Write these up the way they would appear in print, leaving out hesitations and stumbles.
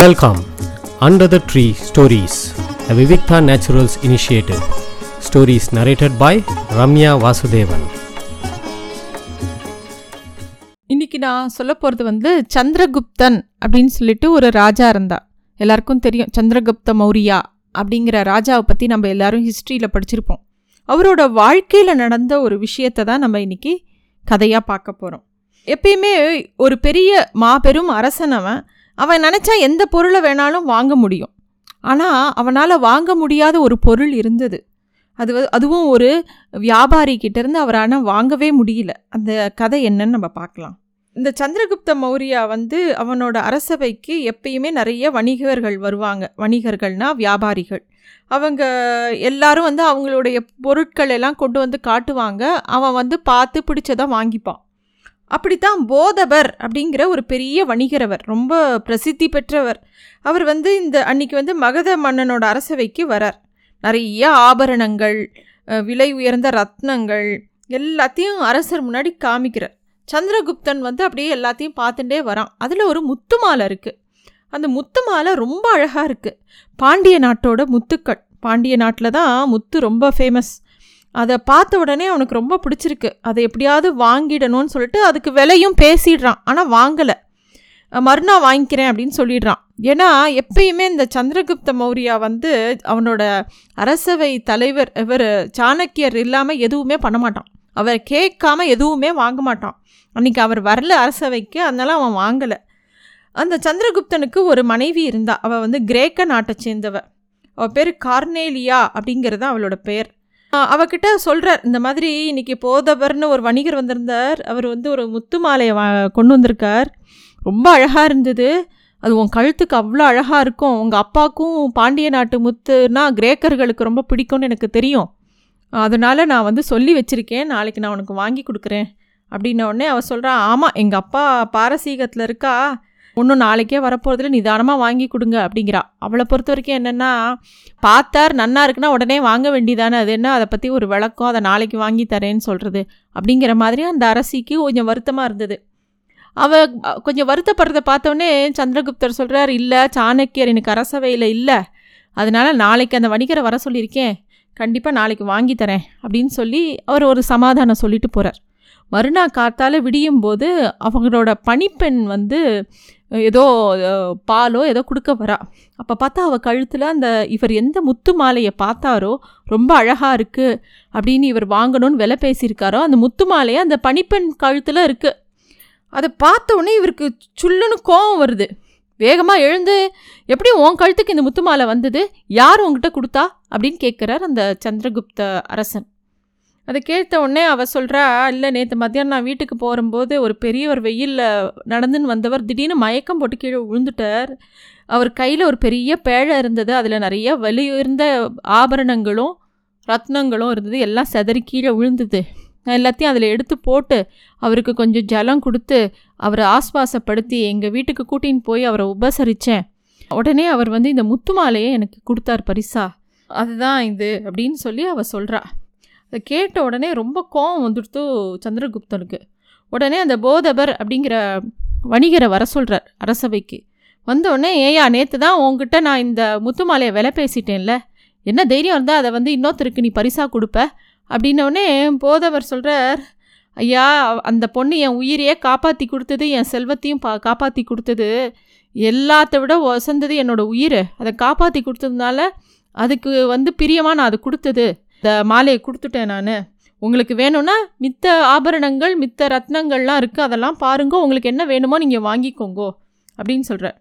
Welcome, Under the Tree Stories, a Viviktha Naturals initiative. Stories narrated by Ramya Vasudevan. இன்னைக்கு நான் சொல்ல போகிறது சந்திரகுப்தன் அப்படின்னு சொல்லிட்டு ஒரு ராஜா இருந்தா. எல்லாருக்கும் தெரியும் சந்திரகுப்த மௌரியா அப்படிங்கிற ராஜாவை பற்றி நம்ம எல்லாரும் ஹிஸ்ட்ரியில் படிச்சிருப்போம். அவரோட வாழ்க்கையில் நடந்த ஒரு விஷயத்தை தான் நம்ம இன்னைக்கு கதையாக பார்க்க போகிறோம். எப்பயுமே ஒரு பெரிய மாபெரும் அரசனவன் அவன் நினச்சா எந்த பொருளை வேணாலும் வாங்க முடியும். ஆனால் அவனால் வாங்க முடியாத ஒரு பொருள் இருந்தது. அதுவும் ஒரு வியாபாரிக்கிட்டேருந்து அவரான வாங்கவே முடியல. அந்த கதை என்னன்னு நம்ம பார்க்கலாம். இந்த சந்திரகுப்த மௌரியா அவனோட அரசவைக்கு எப்பயுமே நிறைய வணிகர்கள் வருவாங்க. வணிகர்கள்னால் வியாபாரிகள். அவங்க எல்லாரும் அவங்களுடைய பொருட்கள் எல்லாம் கொண்டு காட்டுவாங்க. அவன் பார்த்து பிடிச்சதை வாங்கிப்பான். அப்படித்தான் போதவர் அப்படிங்கிற ஒரு பெரிய வணிகரவர், ரொம்ப பிரசித்தி பெற்றவர். அவர் இந்த அன்னைக்கு மகத மன்னனோட அரசவைக்கு வரார். நிறைய ஆபரணங்கள், விலை உயர்ந்த ரத்னங்கள் எல்லாத்தையும் அரசர் முன்னாடி காமிக்கிறார். சந்திரகுப்தன் அப்படியே எல்லாத்தையும் பார்த்துட்டே வரான். அதில் ஒரு முத்து மாலை இருக்குது. அந்த முத்து மாலை ரொம்ப அழகாக இருக்குது. பாண்டிய நாட்டோட முத்துக்கள். பாண்டிய நாட்டில் தான் முத்து ரொம்ப ஃபேமஸ். அதை பார்த்த உடனே அவனுக்கு ரொம்ப பிடிச்சிருக்கு. அதை எப்படியாவது வாங்கிடணும்னு சொல்லிட்டு அதுக்கு விலையும் பேசிடுறான். ஆனால் வாங்கலை. மறுநாள் வாங்கிக்கிறேன் அப்படின்னு சொல்லிடுறான். ஏன்னா எப்பயுமே இந்த சந்திரகுப்த மௌரியா அவனோட அரசவை தலைவர் இவர் சாணக்கியர் இல்லாமல் எதுவுமே பண்ண மாட்டான். அவர் கேட்காம எதுவுமே வாங்க மாட்டான். அன்றைக்கி அவர் வரல அரசவைக்கு, அதனால் அவன் வாங்கலை. அந்த சந்திரகுப்தனுக்கு ஒரு மனைவி இருந்தா. அவள் கிரேக்க நாட்டை சேர்ந்தவ. அவள் பேர் கார்னேலியா அப்படிங்கிறது அவளோட பேர். அவகிட்ட சொல்கிறார், இந்த மாதிரி இன்றைக்கி போதவர்னு ஒரு வணிகர் வந்திருந்தார். அவர் ஒரு முத்து மாலையை கொண்டு வந்திருக்கார். ரொம்ப அழகாக இருந்தது. அது உன் கழுத்துக்கு அவ்வளோ அழகாக இருக்கும். உங்கள் அப்பாவுக்கும் பாண்டிய நாட்டு முத்துனா கிரேக்கர்களுக்கு ரொம்ப பிடிக்கும்னு எனக்கு தெரியும். அதனால் நான் சொல்லி வச்சுருக்கேன். நாளைக்கு நான் உனக்கு வாங்கி கொடுக்குறேன் அப்படின்ன உடனே அவள் சொல்கிறான், ஆமாம் எங்கள் அப்பா பாரசீகத்தில் இருக்கா, ஒன்றும் நாளைக்கே வரப்போகிறதுல நிதானமாக வாங்கி கொடுங்க அப்படிங்கிறா. அவளை பொறுத்த வரைக்கும் என்னென்னா, பார்த்தார் நன்னா இருக்குன்னா உடனே வாங்க வேண்டியதானே, அது என்ன அதை பற்றி ஒரு விளக்கம், அதை நாளைக்கு வாங்கி தரேன்னு சொல்கிறது அப்படிங்கிற மாதிரி அந்த அரசிக்கு கொஞ்சம் வருத்தமாக இருந்தது. அவள் கொஞ்சம் வருத்தப்படுறதை பார்த்தோன்னே சந்திரகுப்தர் சொல்கிறார், இல்லை சாணக்கியர் எனக்கு அரசவையில் இல்லை, அதனால் நாளைக்கு அந்த வணிகரை வர சொல்லியிருக்கேன், கண்டிப்பாக நாளைக்கு வாங்கி தரேன் அப்படின்னு சொல்லி அவர் ஒரு சமாதானம் சொல்லிட்டு போகிறார். மறுநாள் காத்தால் விடியும் போது அவங்களோட பணிப்பெண் ஏதோ பாலோ ஏதோ கொடுக்க வரா. அப்போ பார்த்தா அவள் கழுத்தில் இவர் எந்த முத்து மாலையை பார்த்தாரோ, ரொம்ப அழகாக இருக்குது அப்படின்னு இவர் வாங்கணும்னு விலை பேசியிருக்காரோ, அந்த முத்து மாலையை அந்த பணிப்பெண் கழுத்தில் இருக்குது. அதை பார்த்தோன்னே இவருக்கு சுள்ளுன்னு கோபம் வருது. வேகமாக எழுந்து, எப்படி உன் கழுத்துக்கு இந்த முத்து மாலை வந்தது, யார் உங்ககிட்ட கொடுத்தா அப்படின்னு கேட்குறார் அந்த சந்திரகுப்த அரசன். அதை கேட்ட உடனே அவள் சொல்கிறா, இல்லை நேற்று மத்தியானம் நான் வீட்டுக்கு போகும்போது ஒரு பெரியவர் வெயிலில் நடந்துன்னு வந்தவர் திடீர்னு மயக்கம் போட்டு கீழே விழுந்துட்டார். அவர் கையில் ஒரு பெரிய பேழை இருந்தது. அதில் நிறைய விலையுயர்ந்த ஆபரணங்களும் ரத்னங்களும் இருந்தது. எல்லாம் சிதறி கீழே விழுந்தது. எல்லாத்தையும் அதில் எடுத்து போட்டு அவருக்கு கொஞ்சம் ஜலம் கொடுத்து அவரை ஆஸ்வாசப்படுத்தி எங்கள் வீட்டுக்கு கூட்டின்னு போய் அவரை உபசரித்தேன். உடனே அவர் இந்த முத்து மாலையை எனக்கு கொடுத்தார் பரிசா, அதுதான் இது அப்படின்னு சொல்லி அவள் சொல்கிறா. அதை கேட்ட உடனே ரொம்ப கோவம் வந்துடுத்து சந்திரகுப்தனுக்கு. உடனே அந்த போதவர் அப்படிங்கிற வணிகரை வர சொல்கிறார் அரசவைக்கு. வந்தோடனே, ஏயா நேற்று தான் உங்ககிட்ட நான் இந்த முத்து மாலையை விலை பேசிட்டேன்ல, என்ன தைரியம் இருந்தால் அதை இன்னொருத்தருக்கு நீ பரிசாக கொடுப்ப அப்படின்னோடனே போதவர் சொல்கிறார், ஐயா அந்த பொண்ணு என் உயிரையே காப்பாற்றி கொடுத்தது, என் செல்வத்தையும் காப்பாற்றி கொடுத்தது, எல்லாத்த விட வசந்தது என்னோடய உயிர், அதை காப்பாற்றி கொடுத்ததுனால அதுக்கு பிரியமாக நான் அது கொடுத்தது, இந்த மாலையை கொடுத்துட்டேன் நான். உங்களுக்கு வேணும்னா மித்த ஆபரணங்கள் மித்த ரத்னங்கள்லாம் இருக்குது, அதெல்லாம் பாருங்கோ, உங்களுக்கு என்ன வேணுமோ நீங்கள் வாங்கிக்கோங்கோ அப்படின்னு சொல்கிறார்.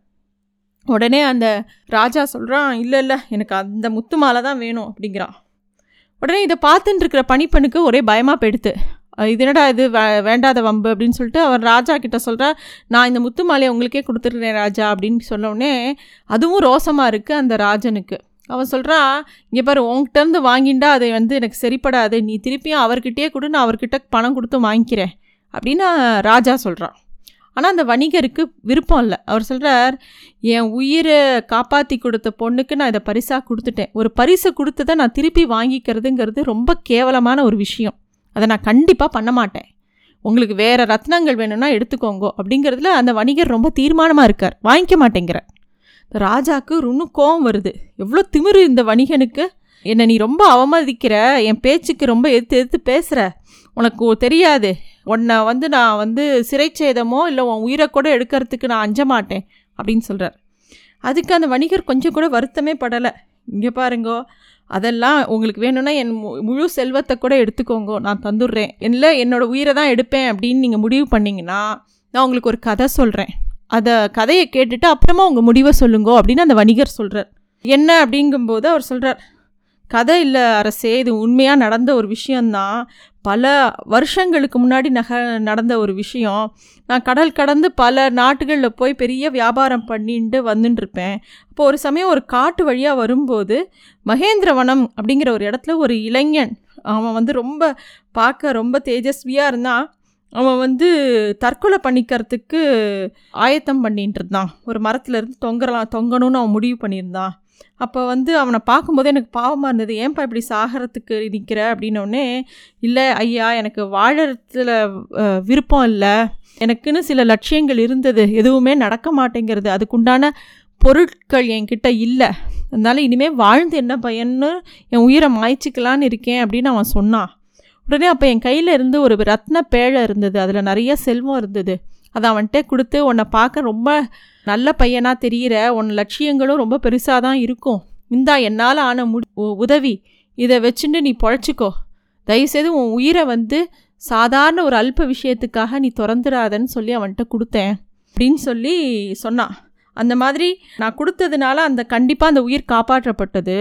உடனே அந்த ராஜா சொல்கிறான், இல்லை இல்லை எனக்கு அந்த முத்து மாலை தான் வேணும் அப்படிங்கிறான். உடனே இதை பார்த்துட்டு இருக்கிற பணிப்பெண்ணுக்கு ஒரே பயமாக போயிடுது. இது என்னடா இது வேண்டாத வம்பு அப்படின்னு சொல்லிட்டு அவர் ராஜா கிட்ட சொல்கிறார், நான் இந்த முத்து மாலையை உங்களுக்கே கொடுத்துருக்கேன் ராஜா அப்படின்னு சொன்னோடனே அதுவும் ரோசமாக இருக்குது அந்த ராஜனுக்கு. அவன் சொல்கிறான், இங்கே பாரு உங்கள்கிட்டருந்து வாங்கிண்டா அது எனக்கு சரிப்படாது, நீ திருப்பியும் அவர்கிட்டயே கொடு, நான் அவர்கிட்ட பணம் கொடுத்து வாங்கிக்கிறேன் அப்படின்னு ராஜா சொல்கிறான். ஆனால் அந்த வணிகருக்கு விருப்பம் இல்லை. அவர் சொல்கிறார், என் உயிரை காப்பாற்றி கொடுத்த பொண்ணுக்கு நான் இதை பரிசாக கொடுத்துட்டேன், ஒரு பரிசு கொடுத்ததை நான் திருப்பி வாங்கிக்கிறதுங்கிறது ரொம்ப கேவலமான ஒரு விஷயம், அதை நான் கண்டிப்பாக பண்ண மாட்டேன், உங்களுக்கு வேறு ரத்னங்கள் வேணும்னா எடுத்துக்கோங்க அப்படிங்கிறதுல அந்த வணிகர் ரொம்ப தீர்மானமாக இருக்கார், வாங்கிக்க மாட்டேங்கிறார். ராஜாவுக்கு இன்னும் கோவம் வருது. எவ்வளோ திமிரு இந்த வணிகனுக்கு, என்னை நீ ரொம்ப அவமதிக்கிற, என் பேச்சுக்கு ரொம்ப எதிர்த்து எதிர்த்து பேசுகிற, உனக்கு தெரியாது, உன்னை நான் சிறைச்சேதமோ இல்லை உன் உயிரை கூட எடுக்கிறதுக்கு நான் அஞ்ச மாட்டேன் அப்படின்னு சொல்கிறார். அதுக்கு அந்த வணிகர் கொஞ்சம் கூட வருத்தமே படலை. இங்கே பாருங்கோ, அதெல்லாம் உங்களுக்கு வேணும்னா என் முழு செல்வத்தை கூட எடுத்துக்கோங்கோ, நான் தந்துடுறேன், இல்லை என்னோடய உயிரை தான் எடுப்பேன் அப்படின்னு நீங்கள் முடிவு பண்ணிங்கன்னா நான் உங்களுக்கு ஒரு கதை சொல்கிறேன், அதை கதையை கேட்டுட்டு அப்புறமா உங்கள் முடிவை சொல்லுங்கோ அப்படின்னு அந்த வணிகர் சொல்கிறார். என்ன அப்படிங்கும்போது அவர் சொல்கிறார், கதை இல்லை அரசே, இது உண்மையாக நடந்த ஒரு விஷயந்தான். பல வருஷங்களுக்கு முன்னாடி நடந்த ஒரு விஷயம். நான் கடல் கடந்து பல நாடுகளில் போய் பெரிய வியாபாரம் பண்ணிட்டு வந்துட்டுருப்பேன். அப்போது ஒரு சமயம் ஒரு காட்டு வழியாக வரும்போது மகேந்திரவனம் அப்படிங்கிற ஒரு இடத்துல ஒரு இளைஞன், அவன் ரொம்ப பார்க்க ரொம்ப தேஜஸ்வியாக இருந்தான். அவன் தற்கொலை பண்ணிக்கிறதுக்கு ஆயத்தம் பண்ணிகிட்டு இருந்தான். ஒரு மரத்துலேருந்து தொங்கணும்னு அவன் முடிவு பண்ணியிருந்தான். அப்போ அவனை பார்க்கும்போது எனக்கு பாவமாக இருந்தது. ஏன்பா இப்படி சாகிறதுக்கு நிற்கிற அப்படின்னோடனே, இல்லை ஐயா, எனக்கு வாழறதுல விருப்பம் இல்லை, எனக்குன்னு சில லட்சியங்கள் இருந்தது, எதுவுமே நடக்க மாட்டேங்கிறது, அதுக்குண்டான பொருட்கள் என்கிட்ட இல்லை, அதனால் இனிமேல் வாழ்ந்து என்ன பயன்னு என் உயிரை மாய்ச்சிக்கலான்னு இருக்கேன் அப்படின்னு அவன் சொன்னான். உடனே அப்போ என் கையில் இருந்து ஒரு ரத்ன பேழை இருந்தது, அதில் நிறைய செல்வம் இருந்தது, அதை அவன்கிட்ட கொடுத்து, உன்னை பார்க்க ரொம்ப நல்ல பையனாக தெரிகிற, உன் லட்சியங்களும் ரொம்ப பெருசாக தான் இருக்கும், இந்தா என்னால் ஆன உதவி, இதை வச்சுட்டு நீ பொழைச்சிக்கோ, தயவுசெய்து உன் உயிரை சாதாரண ஒரு அல்ப விஷயத்துக்காக நீ துறந்துடாதன்னு சொல்லி அவன்கிட்ட கொடுத்தேன் அப்படின்னு சொல்லி சொன்னான். அந்த மாதிரி நான் கொடுத்ததுனால கண்டிப்பாக அந்த உயிர் காப்பாற்றப்பட்டது.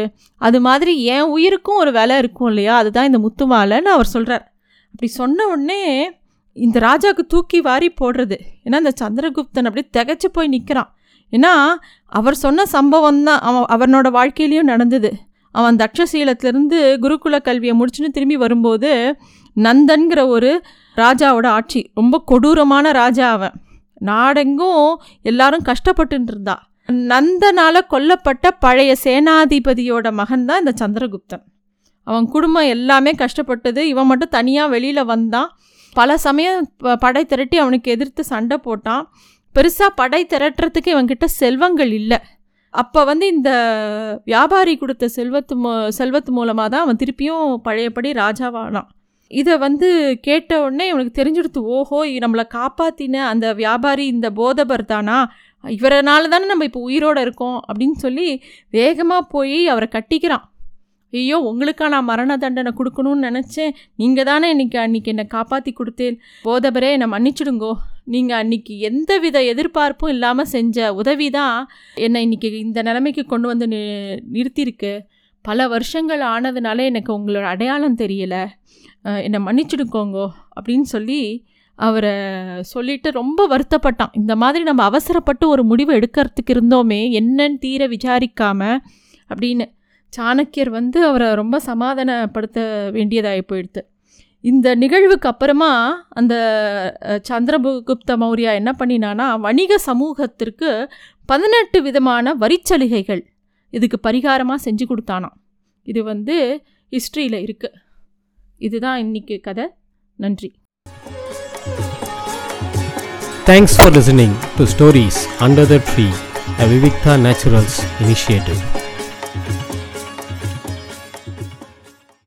அது மாதிரி என் உயிருக்கும் ஒரு விலை இருக்கும் இல்லையா, அதுதான் இந்த முத்துமாலைன்னு அவர் சொல்கிறார். அப்படி சொன்ன உடனே இந்த ராஜாவுக்கு தூக்கி வாரி போடுறது. ஏன்னா இந்த சந்திரகுப்தன் அப்படியே திகச்சு போய் நிற்கிறான். ஏன்னா அவர் சொன்ன சம்பவம் தான் அவனோட வாழ்க்கையிலையும் நடந்தது. அவன் தட்சசீலத்திலேருந்து குருகுல கல்வியை முடிச்சுன்னு திரும்பி வரும்போது நந்தன்கிற ஒரு ராஜாவோட ஆட்சி, ரொம்ப கொடூரமான ராஜா, அவன் நாடெங்கும் எல்லாரும் கஷ்டப்பட்டு இருந்தா. நந்தனால் கொல்லப்பட்ட பழைய சேனாதிபதியோட மகன் தான் இந்த சந்திரகுப்தன். அவன் குடும்பம் எல்லாமே கஷ்டப்பட்டது, இவன் மட்டும் தனியாக வெளியில் வந்தான். பல சமயம் படை திரட்டி அவனுக்கு எதிர்த்து சண்டை போட்டான். பெருசாக படை திரட்டுறதுக்கு இவன்கிட்ட செல்வங்கள் இல்லை. அப்போ இந்த வியாபாரி கொடுத்த செல்வத்து மூலமாக தான் அவன் திருப்பியும் பழையபடி ராஜாவானான். இதை கேட்ட உடனே இவனுக்கு தெரிஞ்சுடுத்து, ஓஹோ, நம்மளை காப்பாற்றின அந்த வியாபாரி இந்த போதவர் தானா, இவரனால தானே நம்ம இப்போ உயிரோடு இருக்கோம் அப்படின்னு சொல்லி வேகமாக போய் அவரை கட்டிக்கிறான். ஐயோ, உங்களுக்கா நான் மரண தண்டனை கொடுக்கணும்னு நினச்சேன், நீங்கள் தானே அன்றைக்கி என்னை காப்பாற்றி கொடுத்தேன், போதவரே என்னை மன்னிச்சிடுங்கோ, நீங்கள் அன்றைக்கி எந்த வித எதிர்பார்ப்பும் இல்லாமல் செஞ்ச உதவி தான் என்னை இன்றைக்கி இந்த நிலைமைக்கு கொண்டு நிறுத்தியிருக்கு, பல வருஷங்கள் ஆனதுனால எனக்கு உங்களோட அடையாளம் தெரியலை, என்னை மன்னிச்சிடுங்கோங்கோ அப்படின்னு சொல்லி அவரை சொல்லிட்டு ரொம்ப வருத்தப்பட்டான். இந்த மாதிரி நம்ம அவசரப்பட்டு ஒரு முடிவு எடுக்கிறதுக்கு இருந்தோமே, என்னன்னு தீர விசாரிக்காமல் அப்படின்னு சாணக்கியர் அவரை ரொம்ப சமாதானப்படுத்த வேண்டியதாகி போயிடுது. இந்த நிகழ்வுக்கு அப்புறமா அந்த சந்திரகுப்த மௌரியா என்ன பண்ணினான்னா, வணிக சமூகத்திற்கு 18 விதமான வரிச்சலுகைகள் இதுக்கு பரிகாரமாக செஞ்சு கொடுத்தானாம். இது ஹிஸ்ட்ரியில் இருக்குது. இதுதான் இன்றைக்கி கதை. நன்றி. Thanks for listening to stories under the tree, Vivikta Naturals initiative.